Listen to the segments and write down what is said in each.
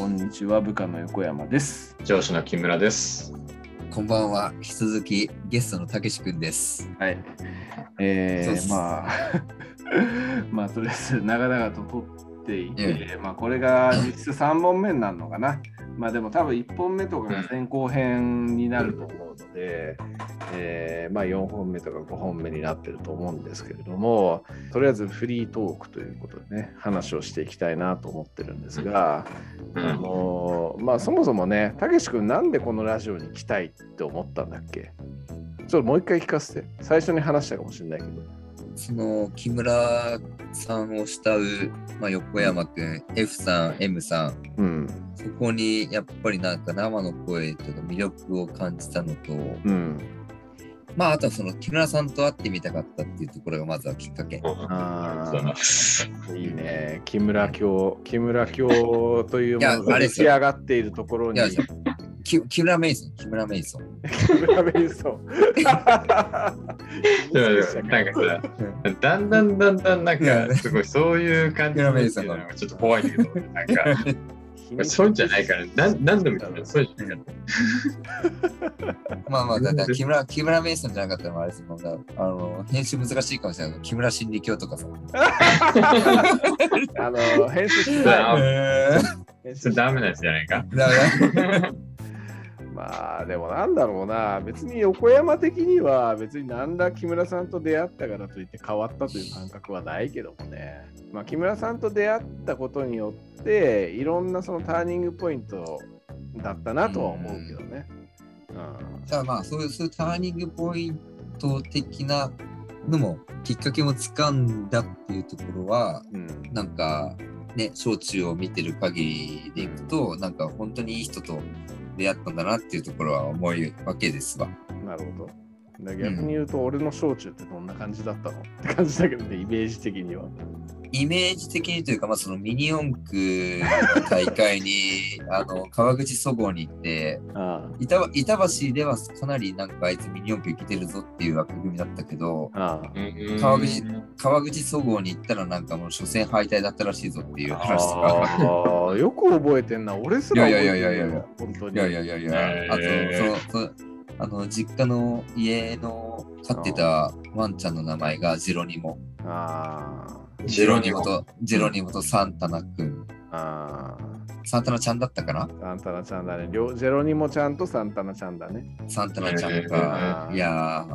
こんにちは、部下の横山です。上司の木村です。こんばんは、引き続きゲストのたけし君です。はい、まあとりあえず長々と撮っていて、まあ、これが実質3本目になるのかな。まあでも多分1本目とかが前後編になると思うので、まあ4本目とか5本目になってると思うんですけれども、とりあえずフリートークということでね、話をしていきたいなと思ってるんですが、まあそもそもね、たけし君なんでこのラジオに来たいって思ったんだっけ？ちょっともう一回聞かせて。最初に話したかもしれないけど、その木村さんを慕う、まあ、横山くん、F さん、M さん、そこにやっぱりなんか生の声とか魅力を感じたのと、まああとはその木村さんと会ってみたかったっていうところがまずはきっかけ。いいね、木村教というものが出来上がっているところに。木村メイソンなんかさ、だんだんなんかすごいそういう感じのメイソンがちょっと怖いけど、なんかそうじゃないから何でも言うそうじゃないからまあだから木村メイソンじゃなかったらあれですもん。編集難しいかもしれないけど、木村心理教とかさ編集してダメなやつじゃないか。まあでもなんだろうな、別に横山的には別になんだ木村さんと出会ったからといって変わったという感覚はないけどもね、まあ、木村さんと出会ったことによっていろんなそのターニングポイントだったなとは思うけどね。じゃあまあそういうターニングポイント的なのもきっかけもつかんだっていうところは、なんかね、小中を見てる限りでいくと、なんか本当にいい人と出会ったんだなっていうところは思うわけですわ。なるほど。逆に言うと、俺の小中ってどんな感じだったのって感じだけどね、イメージ的には。イメージ的にというか、まあ、そのミニ四駆の大会に川口そごうに行って板橋ではかなりなんかあいつミニ四駆生きてるぞっていう枠組みだったけど、川口そごうに行ったらなんかもう初戦敗退だったらしいぞっていう話とか。よく覚えてんな、俺すら覚えてんな。いや、あとその実家の家の飼ってたワンちゃんの名前がジロニモ。ジェロニモとサンタナくん。サンタナちゃんだったかな。サンタナちゃんだね。ジェロニモちゃんとサンタナちゃんだね。サンタナちゃんか。いや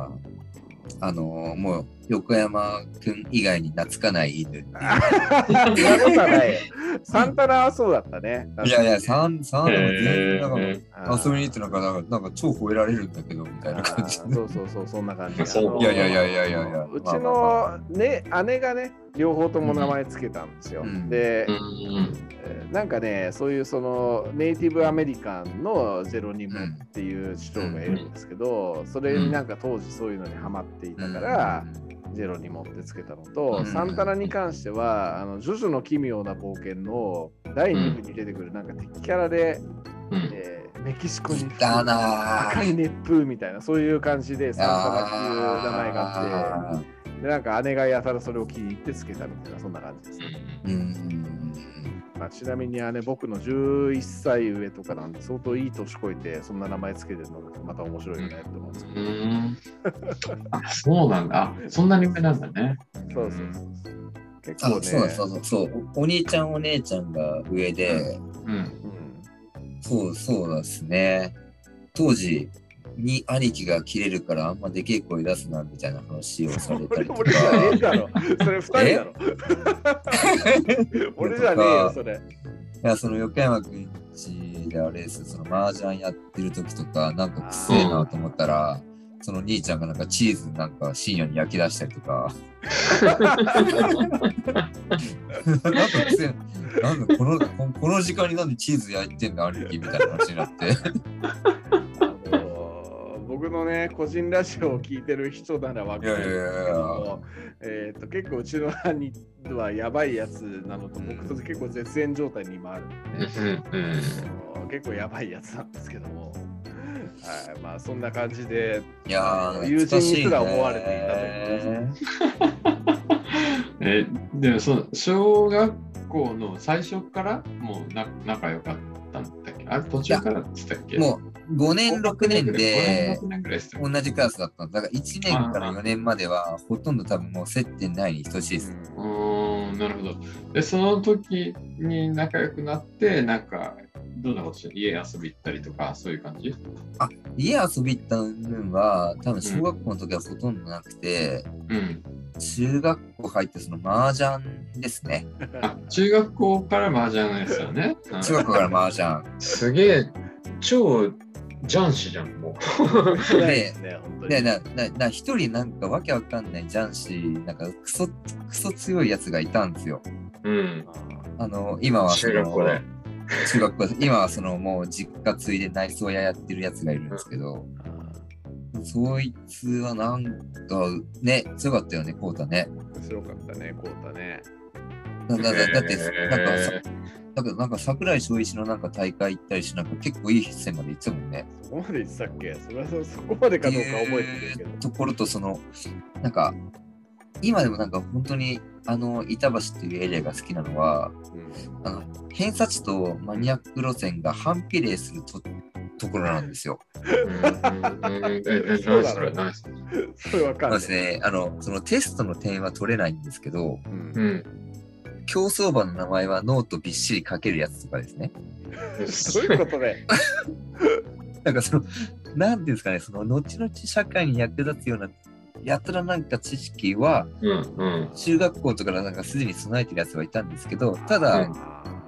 ー、もう横山くん以外に懐かない犬。サンタナはそうだったね。いや、サンタナも全然なんか遊びに行ってなんか超吠えられるんだけどみたいな感じ。そう、そんな感じ。いや。うちのね、姉がね、両方とも名前つけたんですよ。で、なんかね、そういうそのネイティブアメリカンのジェロニモっていう人がいるんですけど、それになんか当時そういうのにハマっていたから。ジェロニモってつけたのと、サンタナに関してはジョジョの奇妙な冒険の第2部に出てくるなんか敵キャラで、メキシコに行ったな、赤い熱風みたいな、そういう感じでサンタナっていう名前があって、でなんか姉がやたらそれを気に入ってつけたみたいな、そんな感じですね。まあ、ちなみに姉、僕の11歳上とかなんで相当いい年こいてそんな名前つけてるのがまた面白いよねって思うんですけど。あ、そうなんだ。そんなに上なんだね。そう。結構ね。そう。お兄ちゃんお姉ちゃんが上で。そうですね。当時に兄貴が切れるからあんまでけえ声出すなみたいな話をされたりとか。それ2人だろ。俺じゃねえよそれ。いや、その横山くんちであれです、その麻雀やってる時とかなんかくせえなと思ったら、その兄ちゃんがなんかチーズなんか深夜に焼き出したりとか。なんかこの時間になんでチーズ焼いてんだ兄貴みたいな話になって。僕のね、個人ラジオを聞いてる人ならわかるんですけど、結構うちの兄はやばいやつなのと、僕と結構絶縁状態に今あるんで、結構やばいやつなんですけども、はい、まあそんな感じで、いや友人にすら思われていたということですね。でも小学校の最初からもう仲良かったんだっけ、あれ途中からでしたっけ。もう5年6年で同じクラスだったんだから、1年から4年まではほとんど多分もう接点ないに等しいです。なるほど。でその時に仲良くなってなんかどんなことして家遊び行ったりとかそういう感じ？あ、家遊び行った分は多分小学校の時はほとんどなくて、うん、中学校入ってその麻雀ですね。あ、中学校から麻雀ですよね。中学校から麻雀。すげえ超ジャンシじゃんもう。ねえ、一人なんかわけわかんないジャンシなんかクソ強いやつがいたんですよ。うん。今はその中学校で。中学校今はそのもう実家継いで内装屋やってるやつがいるんですけど、そいつはなんかね強かったよね、コウタね。強かったね、コウタね。だってなんか櫻井翔一のなんか大会行ったりしなんか結構いい線まで行ってたもんね。そこまで行ってたっけ？それはそこまでかどうか覚えてるけど。ところとそのなんか今でもなんか本当に板橋っていうエリアが好きなのは、うん、偏差値とマニアック路線が反比例するところなんですよ。そうだな。それわかんない。そうですね。そのテストの点は取れないんですけど、うん、競走馬の名前はノートびっしり書けるやつとかですね。そういうことね。なんかそのなんていうんですかね、その後々社会に役立つようなやたらなんか知識は、うんうん、中学校とかなんかすでに備えてるやつはいたんですけど、ただ、うん、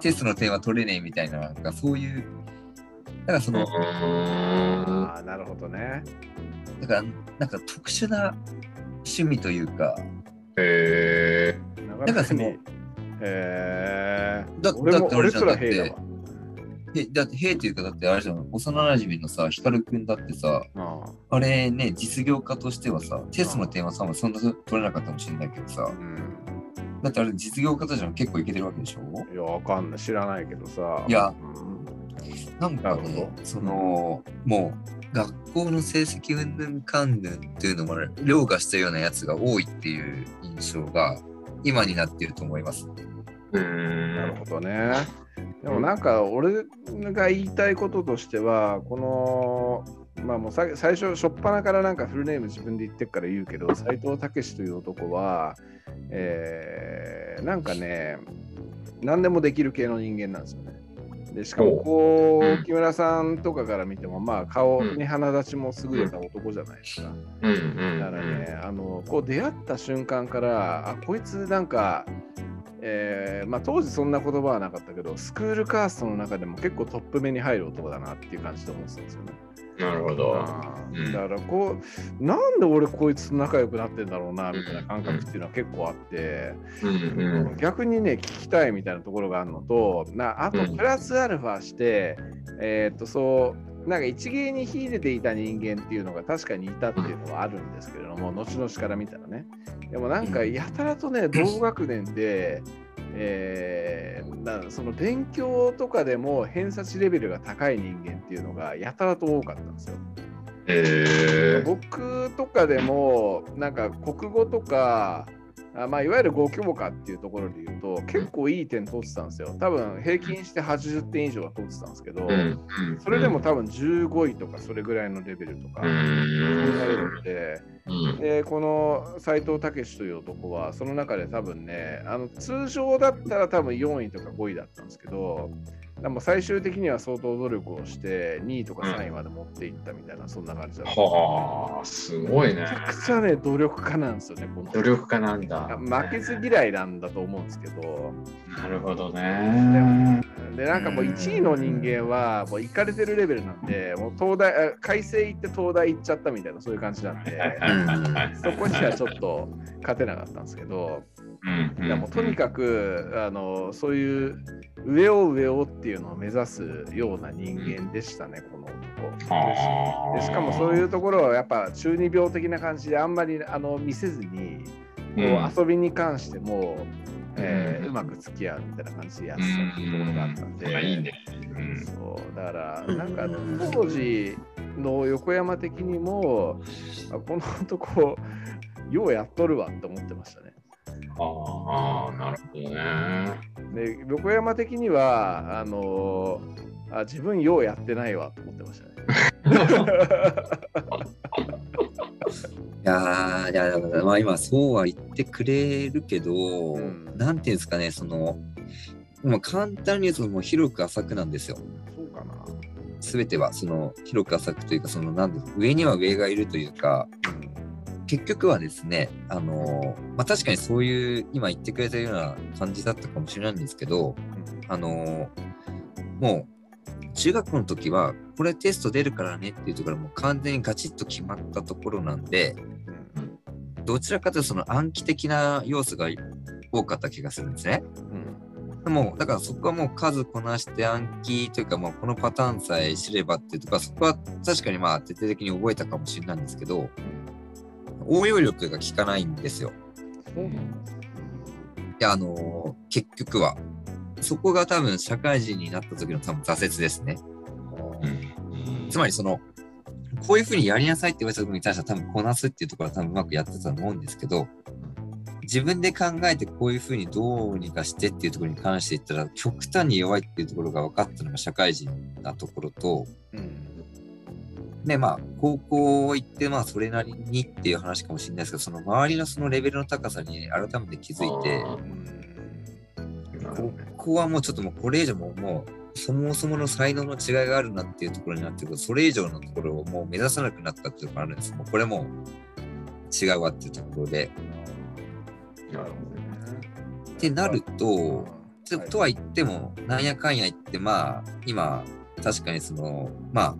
テストの点は取れねえみたいな、なんかそういうだからその、あ、なるほどね。だからなんか特殊な趣味というか、へえ。だからその、へえ。だって俺じゃん、だって兵というか、だってあれじゃん、幼馴染のさ光くんだってさ、あれね、実業家としてはさテストの点はさそんな取れなかったかもしれないけどさ、うん、だってあれ実業家としては結構いけてるわけでしょ。いや、わかんない、知らないけどさ、いや、うん、なんかね、そのもう学校の成績云々かんぬんっていうのも凌駕したようなやつが多いっていう印象が今になっていると思います。なるほどね。でもなんか俺が言いたいこととしては、このまあもう最初初っ端からなんかフルネーム自分で言ってっから言うけど、斉藤武という男は、なんかね、何でもできる系の人間なんですよね。でしかもこう木村さんとかから見ても、まあ顔に鼻立ちも優れた男じゃないですか。だからね、こう出会った瞬間から、あ、こいつなんか。まあ、当時そんな言葉はなかったけど、スクールカーストの中でも結構トップ目に入る男だなっていう感じで思ってたんですよね。なるほど。うん、だからこう、なんで俺こいつと仲良くなってんだろうなみたいな感覚っていうのは結構あって、うん、逆にね、聞きたいみたいなところがあるのと、あとプラスアルファして、そう。なんか一芸に秀でていた人間っていうのが確かにいたっていうのはあるんですけれども、後々から見たらね。でもなんかやたらとね、同学年で、その勉強とかでも偏差値レベルが高い人間っていうのがやたらと多かったんですよ。僕とかでもなんか国語とか、まあ、いわゆる5教科っていうところで言うと結構いい点取ってたんですよ。多分平均して80点以上は取ってたんですけど、それでも多分15位とかそれぐらいのレベルとかになるので、でこの斉藤武という男はその中で多分ね、通常だったら多分4位とか5位だったんですけど、でも最終的には相当努力をして2位とか3位まで持っていったみたいな、そんな感じだった。はあ、すごいね。めちゃくちゃね、努力家なんですよね。この努力家なんだ。負けず嫌いなんだと思うんですけど。なるほどね。でなんかもう1位の人間はもうイカれてるレベルなんで、もう東大開成行って東大行っちゃったみたいな、そういう感じなんでそこにはちょっと勝てなかったんですけど、でもとにかくそういう上を上をっていうのを目指すような人間でしたね、この男で。しかもそういうところはやっぱ中二病的な感じであんまり見せずに、遊びに関しても、うまく付き合うみたいな感じでやってたっていうところがあったんで、いいね。そうだからなんか当時の横山的にも、この男ようやっとるわって思ってましたね。ああ、なるほどね。で横山的には自分ようやってないわと思ってましたね。いやまあ今そうは言ってくれるけど、なんていうんですかね、その簡単に言うともう広く浅くなんですよ。そうかな。全てはその広く浅くというか、そのなんですか、上には上がいるというか。結局はですね、まあ、確かにそういう今言ってくれたような感じだったかもしれないんですけど、もう中学校の時はこれテスト出るからねっていうところはもう完全にガチッと決まったところなんで、どちらかというとその暗記的な要素が多かった気がするんですね。もうだからそこはもう数こなして暗記というか、もうこのパターンさえ知ればっていうとか、そこは確かにまあ徹底的に覚えたかもしれないんですけど、応用力が効かないんですよ。で、結局はそこが多分社会人になった時の多分挫折ですね。つまりそのこういうふうにやりなさいって言われた時に対しては多分こなすっていうところは多分うまくやってたと思うんですけど、自分で考えてこういうふうにどうにかしてっていうところに関して言ったら極端に弱いっていうところが分かったのが社会人なところと、でまあ、高校行ってまあそれなりにっていう話かもしれないですけど、その周りのそのレベルの高さに改めて気づいて、ここはもうちょっともうこれ以上もうそもそもの才能の違いがあるなっていうところになってくると、それ以上のところをもう目指さなくなったっていうのがあるんです。もうこれもう違うわっていうところで、ってなると、とは言ってもなんやかんや言ってまあ今確かにそのまあ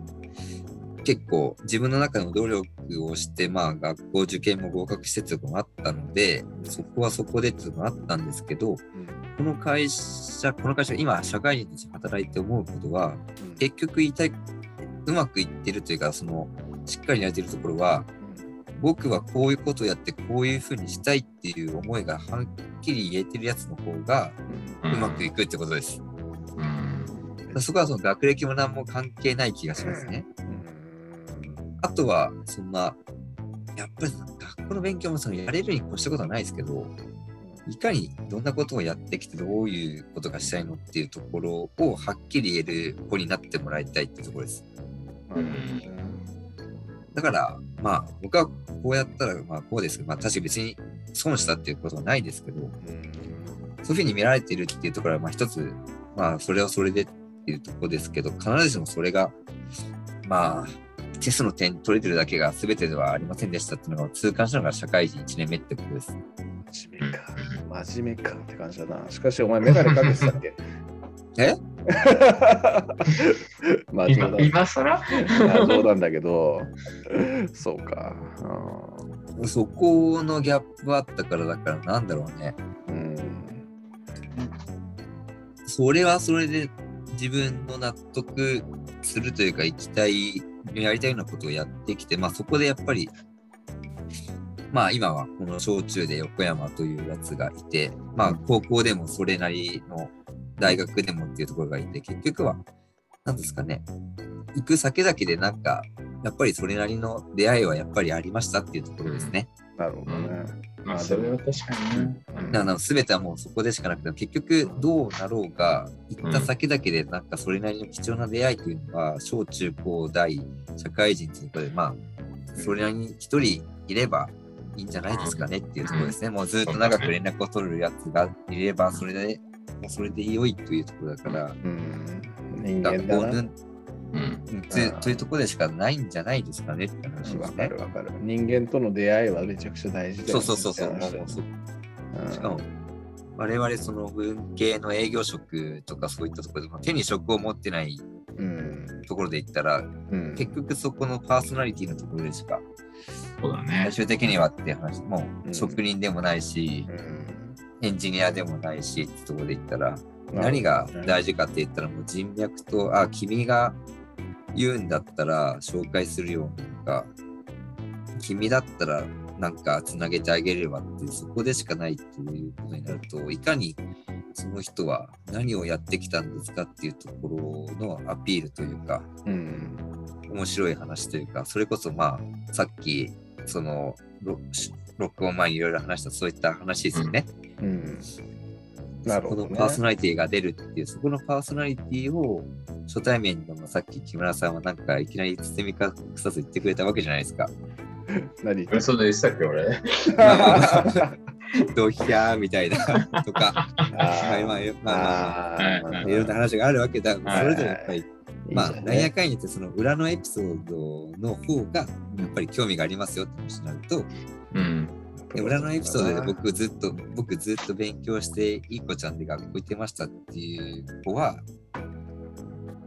結構自分の中の努力をして、まあ、学校受験も合格してっていうのもあったので、そこはそこでっていうのもあったんですけど、この会社今社会人として働いて思うことは、結局うまくいってるというか、そのしっかりやれてるところは、僕はこういうことをやってこういうふうにしたいっていう思いがはっきり言えてるやつの方がうまくいくってことです。そこはその学歴も何も関係ない気がしますね。あとは、そんな、やっぱり学校の勉強もそのやれるに越したことはないですけど、いかにどんなことをやってきて、どういうことがしたいのっていうところをはっきり言える子になってもらいたいってところです。だから、まあ、僕はこうやったら、まあ、こうですけど、まあ、確かに別に損したっていうことはないですけど、そういうふうに見られているっていうところは、まあ、一つ、まあ、それはそれでっていうところですけど、必ずしもそれが、まあ、テストの点取れてるだけが全てではありませんでしたっていうのを痛感したのが社会人1年目ってことです。真面目かって感じだな。しかしお前メガネかけてたっけ？まあ今更？冗談だけど、そうか。そこのギャップあったからだからなんだろうね。それはそれで自分の納得するというかやりたいようなことをやってきて、まあ、そこでやっぱり、まあ、今はこの小中で横山というやつがいて、まあ、高校でもそれなりの大学でもっていうところがいて、結局は何ですかね、行く先々でなんかやっぱりそれなりの出会いはやっぱりありましたっていうところですね。なるほどね。まあそれは確かにね。全てはもうそこでしかなくて、結局どうなろうが行った先だけでなんかそれなりの貴重な出会いというのは小中高大社会人ということで、まあそれなりに一人いればいいんじゃないですかねっていうところですね。もうずっと長く連絡を取るやつがいればそれで良いというところだから、学校のというところでしかないんじゃないですかねって話は、ね。分かる。人間との出会いはめちゃくちゃ大事だよね。そう。しかも我々その文系の営業職とかそういったところで手に職を持ってないところで言ったら、結局そこのパーソナリティのところでしか、最終的にはって話も職人でもないし、エンジニアでもないしってところで言ったら、何が大事かって言ったらもう人脈と、君が言うんだったら紹介するよとか、君だったらなんかつなげてあげればって、そこでしかないということになると、いかにその人は何をやってきたんですかっていうところのアピールというか、面白い話というか、それこそまあさっきその録音前にいろいろ話したそういった話ですよね。なるほどね、そこのパーソナリティが出るっていう、そこのパーソナリティを初対面のさっき木村さんはなんかいきなり包み隠さず言ってくれたわけじゃないですか。何そんな言ってたっけ俺。ドヒャーみたいなとか、まあいろんな話があるわけだ。それでやっぱり、まあ何やかんやってその裏のエピソードの方がやっぱり興味がありますよって話になると、うん。で裏のエピソードで僕ずっと勉強していい子ちゃんで学校行ってましたっていう子は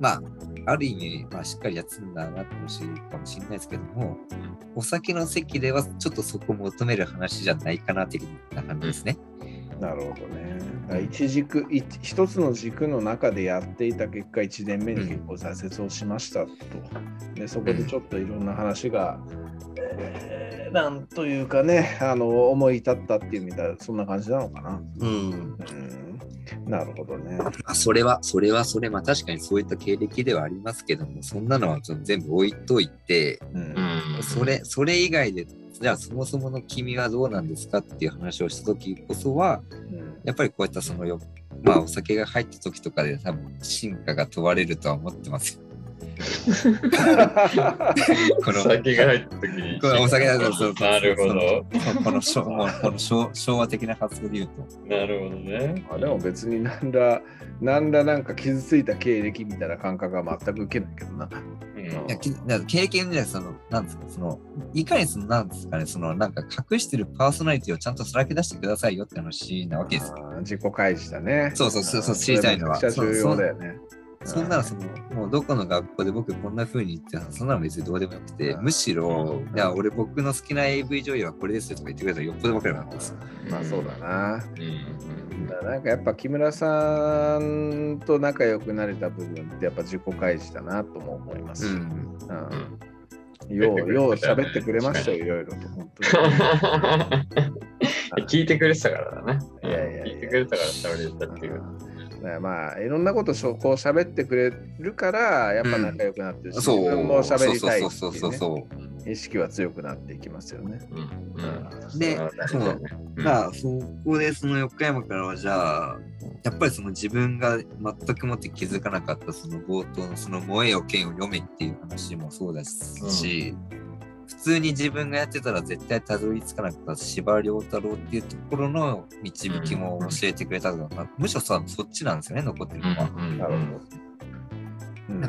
まあある意味、まあ、しっかり休んだなってほしいかもしれないですけども、お酒の席ではちょっとそこ求める話じゃないかなっていう感じですね。なるほどね。一つの軸の中でやっていた結果1年目に結構挫折をしましたと、でそこでちょっといろんな話が、なんというかね、思い立ったっていうみたいな、そんな感じなのかな。なるほどね。それはまあ確かにそういった経歴ではありますけども、そんなのはちょっと全部置いといて、それ以外でじゃあそもそもの君はどうなんですかっていう話をした時こそは、やっぱりこういったそのまあお酒が入った時とかで多分進化が問われるとは思ってますよ。このお酒が入った時にお酒だとそうなるほどこの昭和的な発想で言うとなるほどね。でも別になんだなんか傷ついた経歴みたいな感覚は全く受けないけどな。経験でそのなんですかそのいかにそのなんですかねそのなんか隠してるパーソナリティをちゃんとさらけ出してくださいよって話なわけです。自己開示だね。そう知りたいのはめちゃ重要だよね。そんなのそのもうどこの学校で僕こんな風に言ってそんなの別にどうでもよくて、むしろいや俺僕の好きな AV 女優はこれですよとか言ってくれたらよっぽど分かるわけです。まあそうだな、なんかやっぱ木村さんと仲良くなれた部分ってやっぱ自己開示だなとも思います、よう喋ってくれましたよ、いろいろと本当に聞いてくれてたからだね。聞いてくれたから喋れたっていうまあ、いろんなことを喋ってくれるからやっぱ仲良くなってるし、自分も喋りたいっていう意識は強くなっていきますよね。で、そこでその横山からはじゃあやっぱりその自分が全くもって気づかなかったその冒頭のその燃えよ剣を読めっていう話もそうだし、普通に自分がやってたら絶対たどり着かなかった司馬遼太郎っていうところの導きも教えてくれたのかな、むしろさそっちなんですよね残ってるのは。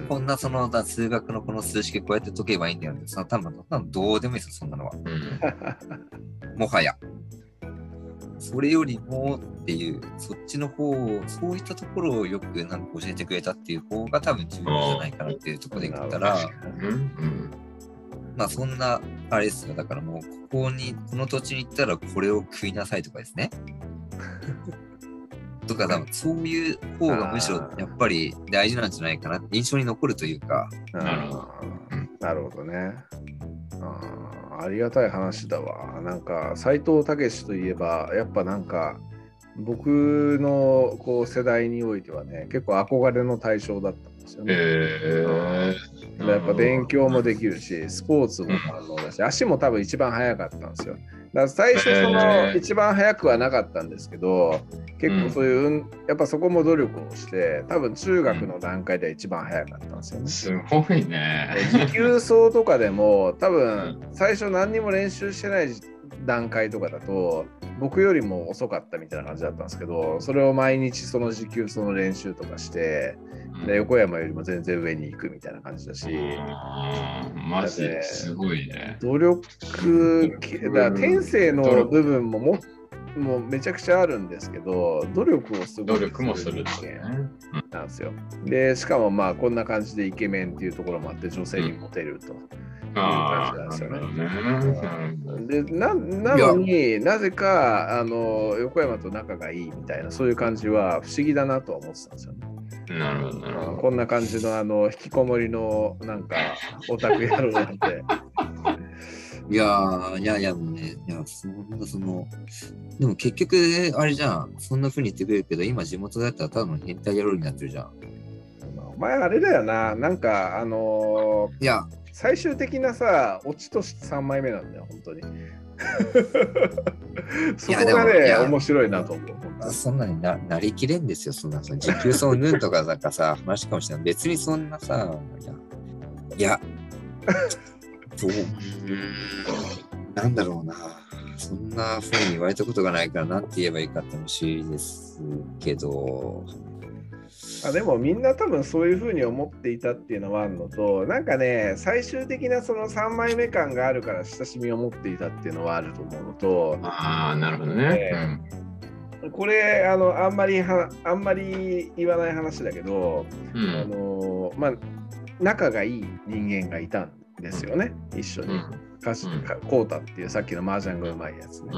こんなその数学のこの数式こうやって解けばいいんだよね、その多分どうでもいいですよそんなのは、もはやそれよりもっていうそっちの方をそういったところをよくなんか教えてくれたっていう方が多分重要じゃないかなっていうところで言ったら、まあそんなあれですよ。だからもうこの土地に行ったらこれを食いなさいとかですねとか多分そういう方がむしろやっぱり大事なんじゃないかなって印象に残るというか。なるほどね。ありがたい話だわ。なんか斎藤武といえばやっぱなんか僕のこう世代においてはね結構憧れの対象だったんですよね。やっぱ勉強もできるしスポーツも堪能だし、足も多分一番速かったんですよ。だから最初その一番速くはなかったんですけど、結構そういう、やっぱそこも努力をして多分中学の段階で一番速かったんですよね。すごいね。持久走とかでも多分最初何にも練習してない段階とかだと僕よりも遅かったみたいな感じだったんですけど、それを毎日その持久走の練習とかしてで横山よりも全然上に行くみたいな感じだし、マジですごいね。努力だ天性の部分もうめちゃくちゃあるんですけど、努力もするっていうねなんですよ。でしかもまあこんな感じでイケメンっていうところもあって女性にモテると。なのになぜか横山と仲がいいみたいなそういう感じは不思議だなとは思ってたんですよね。なるほどなるほど。こんな感じの引きこもりのなんかオタクやろうなんて。いやもうね、いやそのでも結局あれじゃん、そんな風に言ってくれるけど今地元だったら多分変態野郎になってるじゃん。お前あれだよな、なんか最終的なさオチとして3枚目なんだよ本当に。そこがね面白いなと思う。そんなに なりきれんですよ。そんなさ時給そのぬんとかなんかさ話かもしれない。別にそんなさいやどうなんだろうな、そんな風に言われたことがないからなんて言えばいいかって話ですけど。あでもみんな多分そういう風に思っていたっていうのはあるのと、なんかね最終的なその3枚目感があるから親しみを持っていたっていうのはあると思うのと。ああなるほどね、これあんまり言わない話だけど、うん、まあ仲がいい人間がいたんですよね、うん、一緒に、コウタっていうさっきの麻雀がうまいやつね、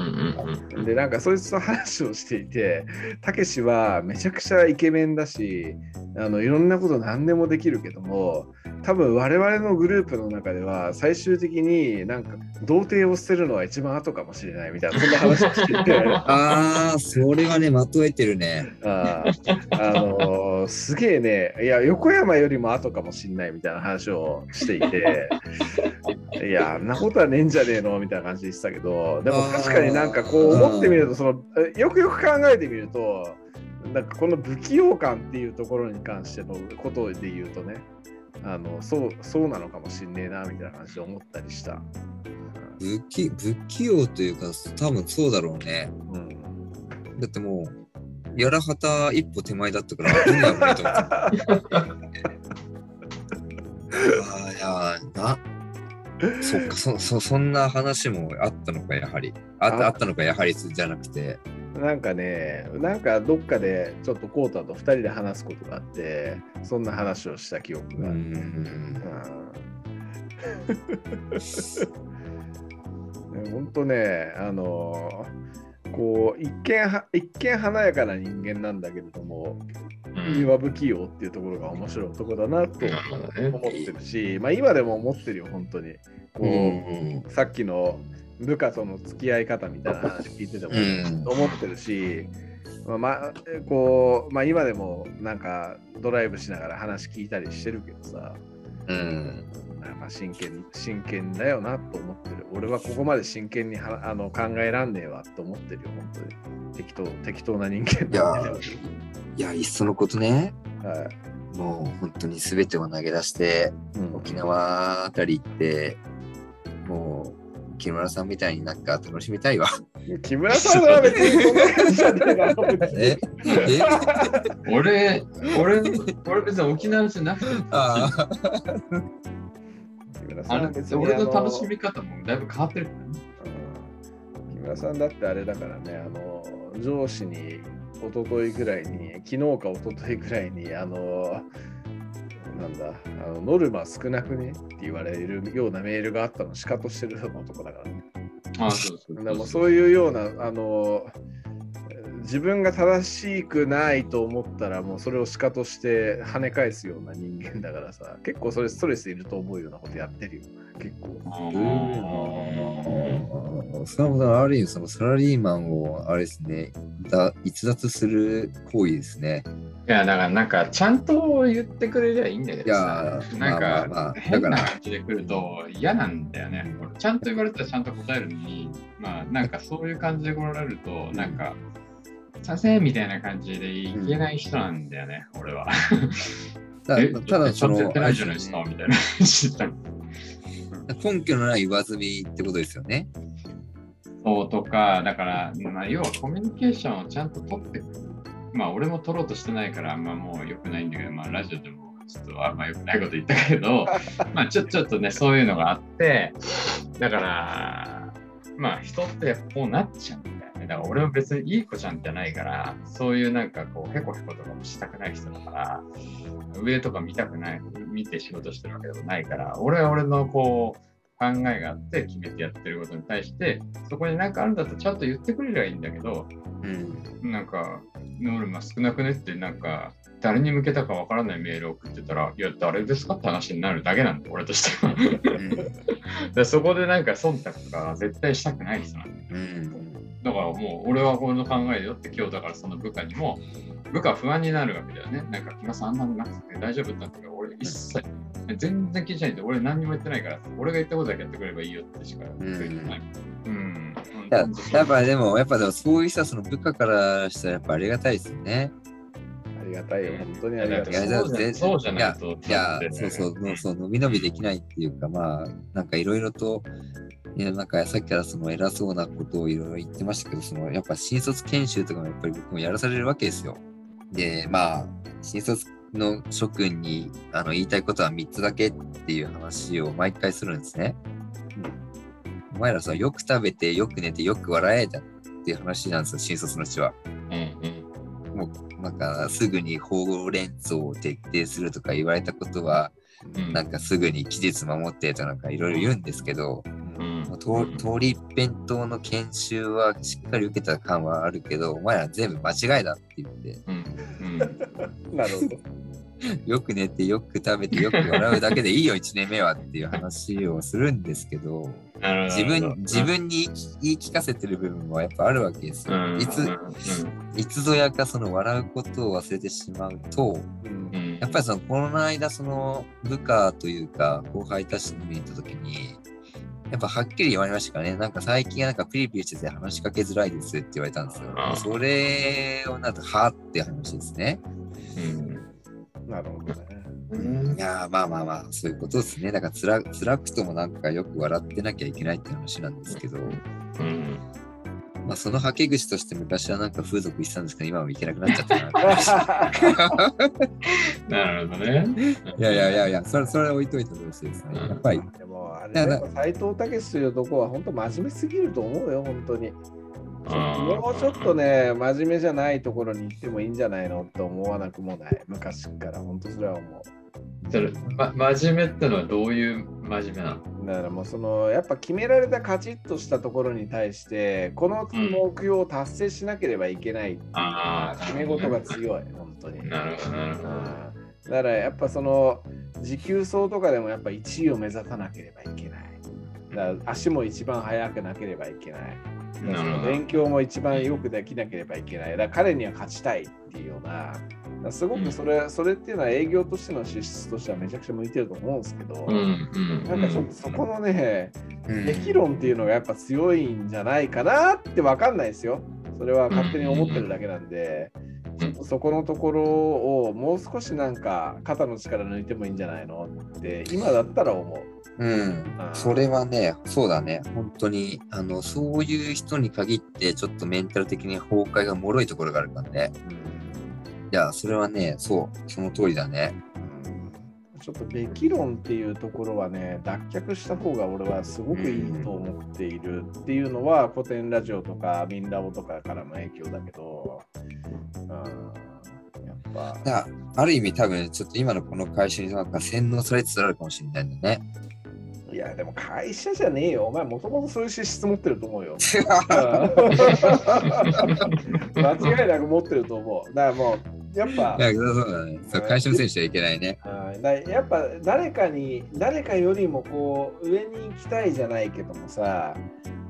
でなんかそいつと話をしていて、たけしはめちゃくちゃイケメンだしいろんなこと何でもできるけども、多分我々のグループの中では最終的になんか童貞を捨てるのは一番後かもしれないみたいなそんな話をしていてああそれはねまとえてるね。すげえね、いや横山よりも後かもしれないみたいな話をしていていやなことはねえんじゃねえのみたいな感じでしたけど、でも確かになんかこう思ってみると、そのよくよく考えてみるとなんかこの不器用感っていうところに関してのことで言うとね、そうなのかもしんねえなみたいな感じで思ったりした。不器用というか多分そうだろうね、うん、だってもうやらはた一歩手前だったから危ないと思いやなそっか、そんな話もあったのかやはり、あったのかやはりじゃなくて、なんかね、なんかどっかでちょっとコータと2人で話すことがあって、そんな話をした記憶がある。本当ね、こう一見華やかな人間なんだけれども。岩不器用っていうところが面白い男だなと思ってるし、まあ、今でも思ってるよ本当にこう、さっきの部下との付き合い方みたいな話聞いてても思ってるし、まあ、今でもなんかドライブしながら話聞いたりしてるけどさ、まあ、真剣だよなと思ってる。俺はここまで真剣に考えらんねえわと思ってるよ本当に。適当な人間だよね。いやいっそのことね、はい、もう本当に全てを投げ出して、沖縄あたり行ってもう木村さんみたいになんか楽しみたいわ。木村さんは別にそんな感じだったから俺別に沖縄じゃなくて俺の楽しみ方もだいぶ変わってるからね。木村さんだってあれだからね、上司に一昨日ぐらいに、昨日か一昨日ぐらいに、ノルマ少なくねって言われるようなメールがあったの、シカトしてるのとこだからね。そういうような、自分が正しくないと思ったら、もうそれをシカトして跳ね返すような人間だからさ、結構それストレスいると思うようなことやってるよ、結構。それもある意味そのサラリーマンをあれですね、逸脱する行為ですね。いやだからなんかちゃんと言ってくれりゃいいんだけどさ、なんか変な感じで来ると嫌なんだよね。ちゃんと言われたらちゃんと答えるのに、まあなんかそういう感じで来られるとなんかさせみたいな感じでいけない人なんだよね、俺は。ただその大丈夫ですかみたいな。根拠のない上積みってことですよね。そうとかだから、まあ、要はコミュニケーションをちゃんと取って、まあ俺も取ろうとしてないからあんまもう良くないんだけど、まあラジオでもちょっとあんま良くないこと言ったけど、まあちょっとねそういうのがあって、だからまあ人ってこうなっちゃうんだよね。だから俺は別にいい子ちゃんじゃないから、そういうなんかこうヘコヘコとかもしたくない人だから、上とか見たくない、見て仕事してるわけでもないから、俺は俺のこう考えがあって決めてやってることに対してそこに何かあるんだったらちゃんと言ってくれればいいんだけど、なんかノルマ少なくねってなんか誰に向けたかわからないメールを送ってたらいや誰ですかって話になるだけなんで俺としてはでそこでなんか忖度とか絶対したくない人なんで、だからもう俺は俺の考えでよって今日だからその部下にも部下不安になるわけだよね。なんか木村さんあんなになくて大丈夫だったけど俺一切、うん、全然気にしないで、俺何も言ってないから、俺が言ったことだけやってくればいいよってしか言ってない。うん。やっぱでもそういう人はその部下からしたらやっぱありがたいですよね。ありがたいよ、本当にありがたい。そうじゃないと。いや、そう、伸び伸びできないっていうか、まあ、なんかいろいろと、いやなんかさっきからその偉そうなことをいろいろ言ってましたけど、そのやっぱ新卒研修とかもやっぱり僕もやらされるわけですよ。で、まあ、新卒の諸君に言いたいことは3つだけっていう話を毎回するんですね。お前らさ、よく食べて、よく寝て、よく笑えたっていう話なんですよ、新卒のうちは。もうなんかすぐにほうれん草を徹底するとか言われたことは、なんかすぐに期日守ってとかいろいろ言うんですけど、通り一辺倒の研修はしっかり受けた感はあるけど、お前ら全部間違いだって言って、なるほどよく寝てよく食べてよく笑うだけでいいよ1年目はっていう話をするんですけど、自分に言い聞かせてる部分もやっぱあるわけですよ。いつぞやかその笑うことを忘れてしまうと、やっぱりそのこの間その部下というか後輩たちに見た時にやっぱはっきり言われましたからね。なんか最近はなんかピリピリしてて話しかけづらいですって言われたんですよ。それをなんかはって話ですね。なるほどね。いやまあそういうことですね。だから辛くともなんかよく笑ってなきゃいけないって話なんですけど、まあそのはけ口として昔はなんか風俗してたんですけど、今は行けなくなっちゃったな。なるほどね。いやそれ置いといてほしいですね。やっぱり。でもあれやっぱ斉藤健というとこは本当真面目すぎると思うよ本当に。もうちょっとね真面目じゃないところに行ってもいいんじゃないのって思わなくもない。昔から本当それは思う。それ、真面目ってのはどういう真面目なの？だからもうそのやっぱ決められたカチッとしたところに対してこの目標を達成しなければいけない。決め事が強い本当に。なるほど。だからやっぱその持久走とかでもやっぱ1位を目指さなければいけない。だから足も一番速くなければいけない。勉強も一番よくできなければいけない。だから彼には勝ちたいっていうような、すごくそれっていうのは営業としての資質としてはめちゃくちゃ向いてると思うんですけど、なんかちょっとそこのね、激論っていうのがやっぱ強いんじゃないかなって分かんないですよ。それは勝手に思ってるだけなんで、ちょっとそこのところをもう少しなんか肩の力抜いてもいいんじゃないのって今だったら思う。それはね、そうだね、本当にそういう人に限ってちょっとメンタル的に崩壊が脆いところがあるからね。いやそれはね、そうその通りだね。ちょっとべき論っていうところはね、脱却した方が俺はすごくいいと思っているっていうのは、古典ラジオとかミンラボとかからの影響だけど、やっぱある意味多分ちょっと今のこの会社になんか洗脳されつつあるかもしれないんだね。いやでも会社じゃねえよ、お前もともとそういう資質持ってると思うよ。間違いなく持ってると思う。だからもうやっぱ会社の選手はいけないね。やっぱ誰かよりもこう上に行きたいじゃないけどもさ、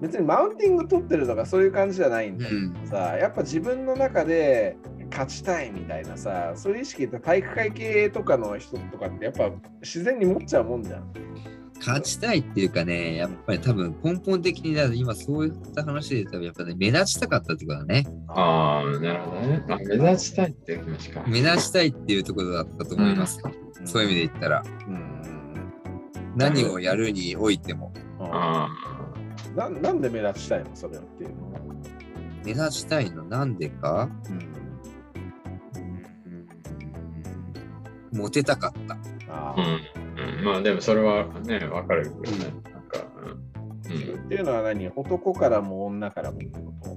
別にマウンティング取ってるとかそういう感じじゃないんだけどさ、やっぱ自分の中で勝ちたいみたいなさ、そういう意識って体育会系とかの人とかってやっぱ自然に持っちゃうもんじゃん。勝ちたいっていうかね、やっぱり多分根本的に今そういった話で多分やっぱり、ね、目立ちたかったってことだね。ああ、なるほどね。目立ちたいっていう話か。目立ちたいっていうところだったと思いますよ。そういう意味で言ったら。何をやるにおいても。なんで目立ちたいのそれっていうのは。目立ちたいのなんでか、モテたかった。まあでもそれはね、分かるけどね。っていうのは何？男からも女からもってこと？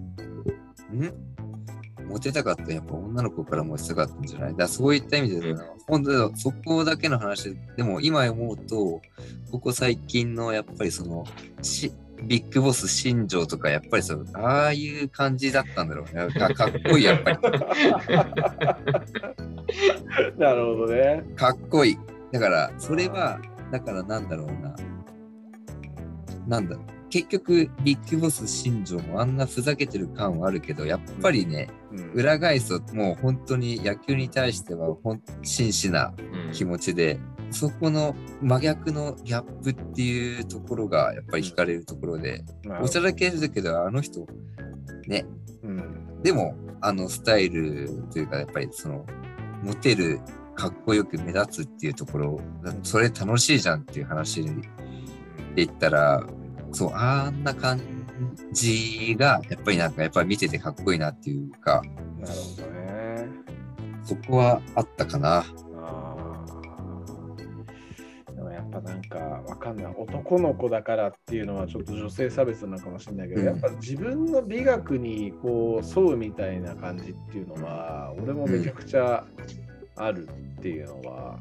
モテたかったやっぱ女の子からモテたかったんじゃない？だそういった意味で、本当そこだけの話でも今思うと、ここ最近のやっぱりそのビッグボス新庄とかやっぱりそうああいう感じだったんだろうね。かっこいいやっぱり。なるほどね。かっこいい。だからそれはだからなんだろうな、なんだ結局ビッグボス新庄もあんなふざけてる感はあるけど、やっぱりね、うん、裏返すともう本当に野球に対しては真摯な気持ちで、うん、そこの真逆のギャップっていうところがやっぱり惹かれるところで、うん、おしゃれ系だけどあの人ね、うん、でもあのスタイルというかやっぱりそのモテるかっこよく目立つっていうところ、それ楽しいじゃんっていう話で言ったら、そうあんな感じがやっぱりなんかやっぱり見ててかっこいいなっていうか、なるほどね、そこはあったかな。あでもやっぱなんかわかんない、男の子だからっていうのはちょっと女性差別なのかもしれないけど、うん、やっぱ自分の美学にこう沿うみたいな感じっていうのは俺もめちゃくちゃ、うんあるっていうのは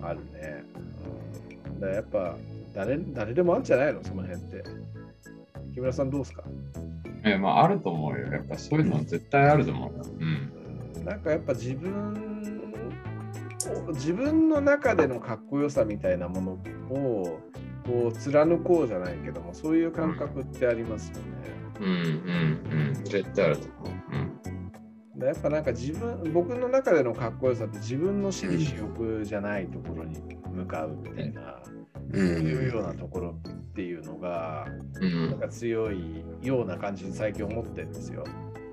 あるね、うん、だやっぱ 誰でもあるんじゃないのその辺って。木村さんどうですか？まああると思うよ、やっぱそういうのは絶対あると思うよ、うん、なんかやっぱ自分の中でのかっこよさみたいなものをこう貫こうじゃないけども、そういう感覚ってありますよね、うん、うんうんうん絶対あると思う、うんやっぱなんか僕の中でのかっこよさって自分の私利私欲じゃないところに向かうみたいな、そういうようなところっていうのがなんか強いような感じに最近思ってるんですよ。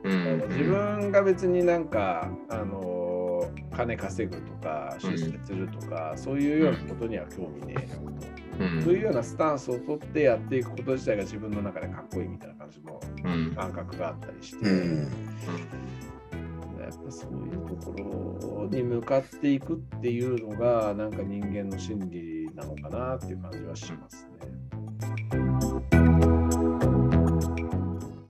自分が別になんか金稼ぐとか出世するとかそういうようなことには興味ねえなと、そういうようなスタンスを取ってやっていくこと自体が自分の中でかっこいいみたいな感じの感覚があったりして。やっぱそういうところに向かっていくっていうのがなんか人間の心理なのかなっていう感じはしますね。